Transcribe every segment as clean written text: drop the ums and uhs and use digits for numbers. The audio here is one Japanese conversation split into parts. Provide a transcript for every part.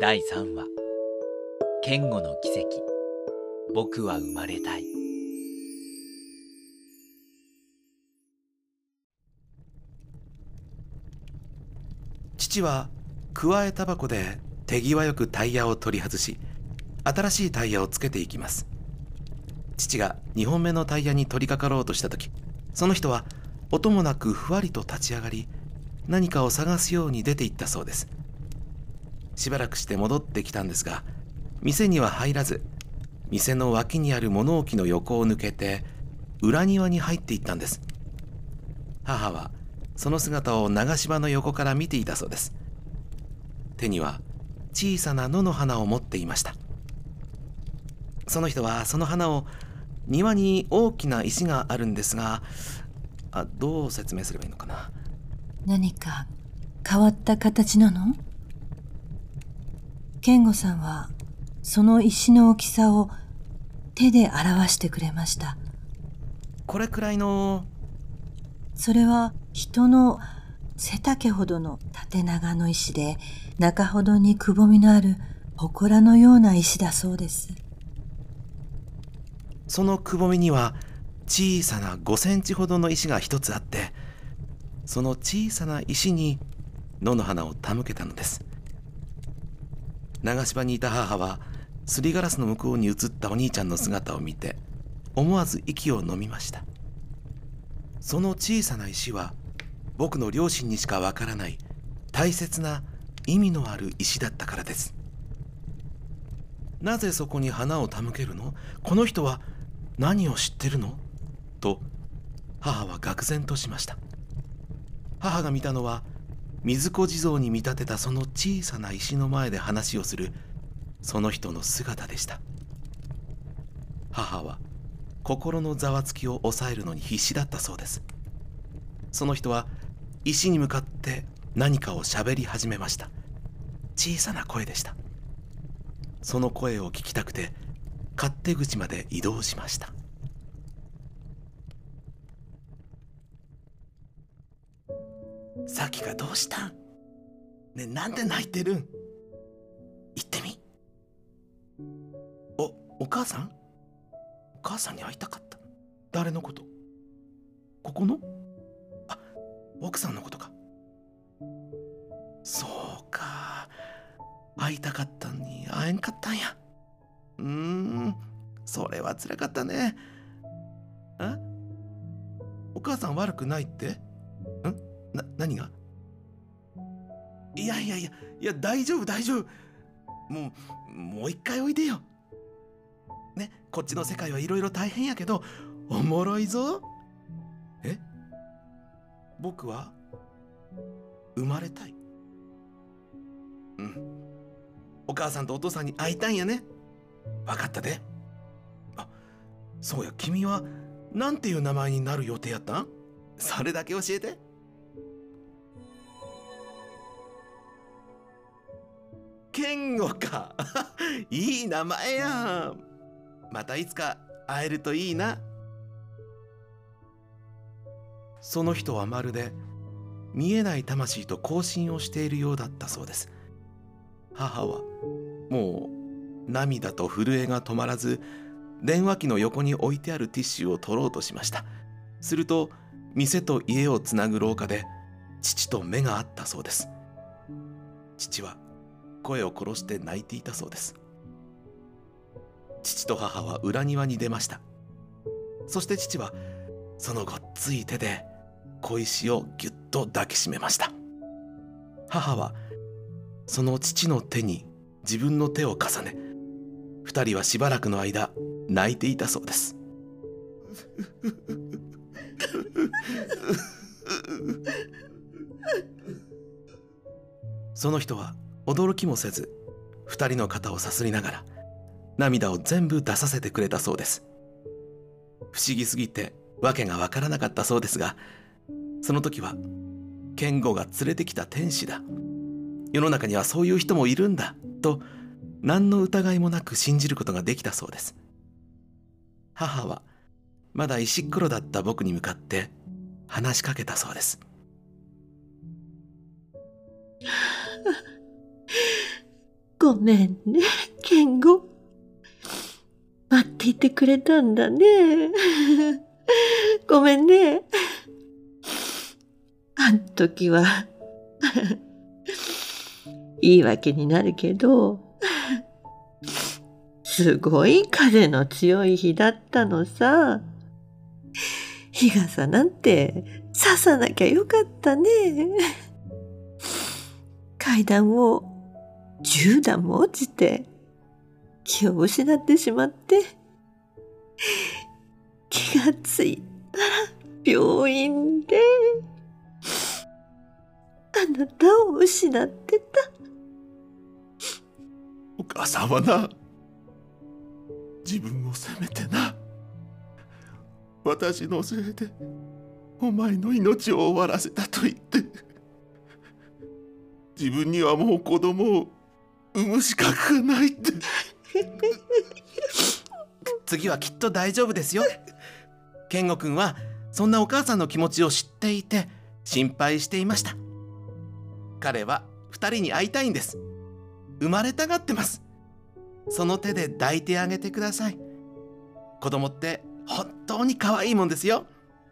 第3話「ケンゴの奇跡僕は生まれたい」。父はくわえタバコで手際よくタイヤを取り外し、新しいタイヤをつけていきます。父が2本目のタイヤに取り掛かろうとした時、その人は音もなくふわりと立ち上がり、何かを探すように出て行ったそうです。しばらくして戻ってきたんですが、店には入らず、店の脇にある物置の横を抜けて裏庭に入っていったんです。母はその姿を長島の横から見ていたそうです。手には小さな野の花を持っていました。その人はその花を、庭に大きな石があるんですが、どう説明すればいいのかな。何か変わった形なの？健吾さんはその石の大きさを手で表してくれました。これくらいの。それは人の背丈ほどの縦長の石で、中ほどにくぼみのある祠のような石だそうです。そのくぼみには小さな5センチほどの石が一つあって、その小さな石に野の花を手向けたのです。長島にいた母はすりガラスの向こうに映ったお兄ちゃんの姿を見て、思わず息を飲みました。その小さな石は僕の両親にしかわからない大切な意味のある石だったからです。なぜそこに花を手向けるの？この人は何を知ってるの？と母は愕然としました。母が見たのは、水子地蔵に見立てたその小さな石の前で話をするその人の姿でした。母は心のざわつきを抑えるのに必死だったそうです。その人は石に向かって何かをしゃべり始めました。小さな声でした。その声を聞きたくて勝手口まで移動しました。さきがどうしたん？ねえ、なんで泣いてるん？言ってみ。お母さん？お母さんに会いたかった。誰のこと？ここの？奥さんのことか。そうか、会いたかったのに会えんかったんや。それはつらかったね。お母さん悪くないって？何が？いや、大丈夫。もう一回おいでよ。ね、こっちの世界はいろいろ大変やけど、おもろいぞ。僕は生まれたい。お母さんとお父さんに会いたいんやね。わかったで。そうや、君はなんていう名前になる予定やったん？それだけ教えて。ケンゴか。いい名前やん。またいつか会えるといいな。その人はまるで見えない魂と交信をしているようだったそうです。母はもう涙と震えが止まらず、電話機の横に置いてあるティッシュを取ろうとしました。すると店と家をつなぐ廊下で父と目が合ったそうです。父は声を殺して泣いていたそうです。父と母は裏庭に出ました。そして父はそのごっつい手で小石をぎゅっと抱きしめました。母はその父の手に自分の手を重ね、二人はしばらくの間泣いていたそうです。その人は驚きもせず、二人の肩をさすりながら涙を全部出させてくれたそうです。不思議すぎてわけがわからなかったそうですが、その時は健吾が連れてきた天使だ、世の中にはそういう人もいるんだと何の疑いもなく信じることができたそうです。母はまだ石っころだった僕に向かって話しかけたそうです。ごめんね、健吾。待っていてくれたんだね。ごめんね。あん時は言い訳になるけど、すごい風の強い日だったのさ。日傘なんてささなきゃよかったね。階段を10段も落ちて気を失ってしまって、気がついたら病院であなたを失ってた。お母さんはな、自分を責めてな、私のせいでお前の命を終わらせたと言って、自分にはもう子供を産む資格がないって次はきっと大丈夫ですよ。健吾くんはそんなお母さんの気持ちを知っていて心配していました。彼は2人に会いたいんです。生まれたがってます。その手で抱いてあげてください。子供って本当に可愛いもんですよ。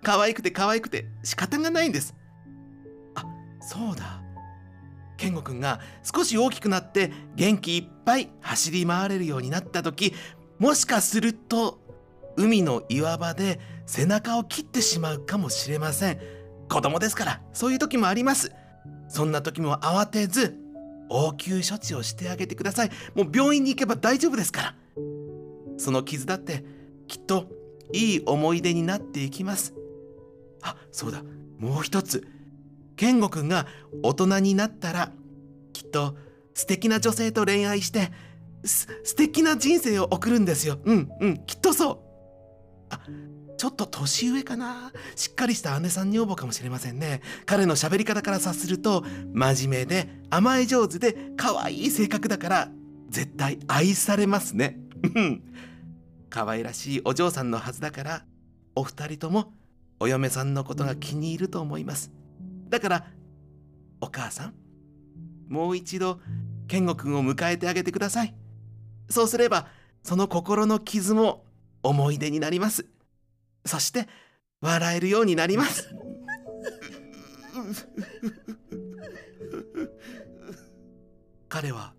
可愛くて可愛くて仕方がないんです。あ、そうだ、健吾くんが少し大きくなって元気いっぱい走り回れるようになった時、もしかすると海の岩場で背中を切ってしまうかもしれません。子供ですからそういう時もあります。そんな時も慌てず応急処置をしてあげてください。もう病院に行けば大丈夫ですから。その傷だってきっといい思い出になっていきます。あ、そうだ、もう一つ、健吾くんが大人になったらきっと素敵な女性と恋愛して素敵な人生を送るんですよ。うんうん、きっとそう。あ、ちょっと年上かな、しっかりした姉さん女房かもしれませんね。彼の喋り方から察すると真面目で甘え上手で可愛い性格だから絶対愛されますね。可愛らしいお嬢さんのはずだから、お二人ともお嫁さんのことが気に入ると思います。だからお母さん、もう一度健吾くんを迎えてあげてください。そうすればその心の傷も思い出になります。そして笑えるようになります。彼は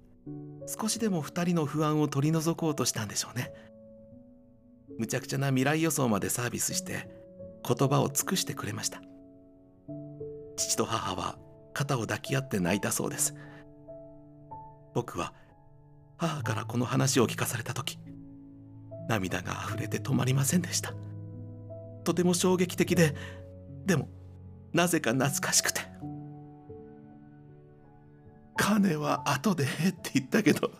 少しでも2人の不安を取り除こうとしたんでしょうね。むちゃくちゃな未来予想までサービスして言葉を尽くしてくれました。父と母は肩を抱き合って泣いたそうです。僕は母からこの話を聞かされた時、涙があふれて止まりませんでした。とても衝撃的で、でもなぜか懐かしくて。金は後でって言ったけど、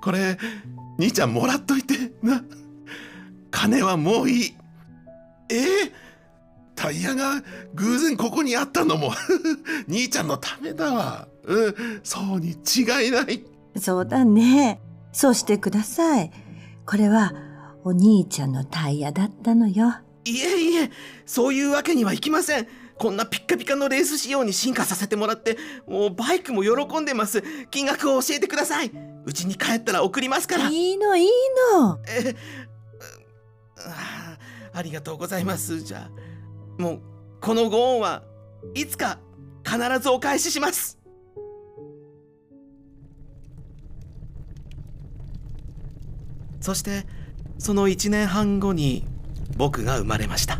これ兄ちゃんもらっといてな。金はもういい。タイヤが偶然ここにあったのも兄ちゃんのためだわ。うん、そうに違いない。そうだね、そうしてください。これはお兄ちゃんのタイヤだったのよ。いえいえ、そういうわけにはいきません。こんなピッカピカのレース仕様に進化させてもらって、もうバイクも喜んでます。金額を教えてください。うちに帰ったら送りますから。いいのいいの。ありがとうございます。じゃあもうこのご恩はいつか必ずお返しします。そしてその1年半後に僕が生まれました。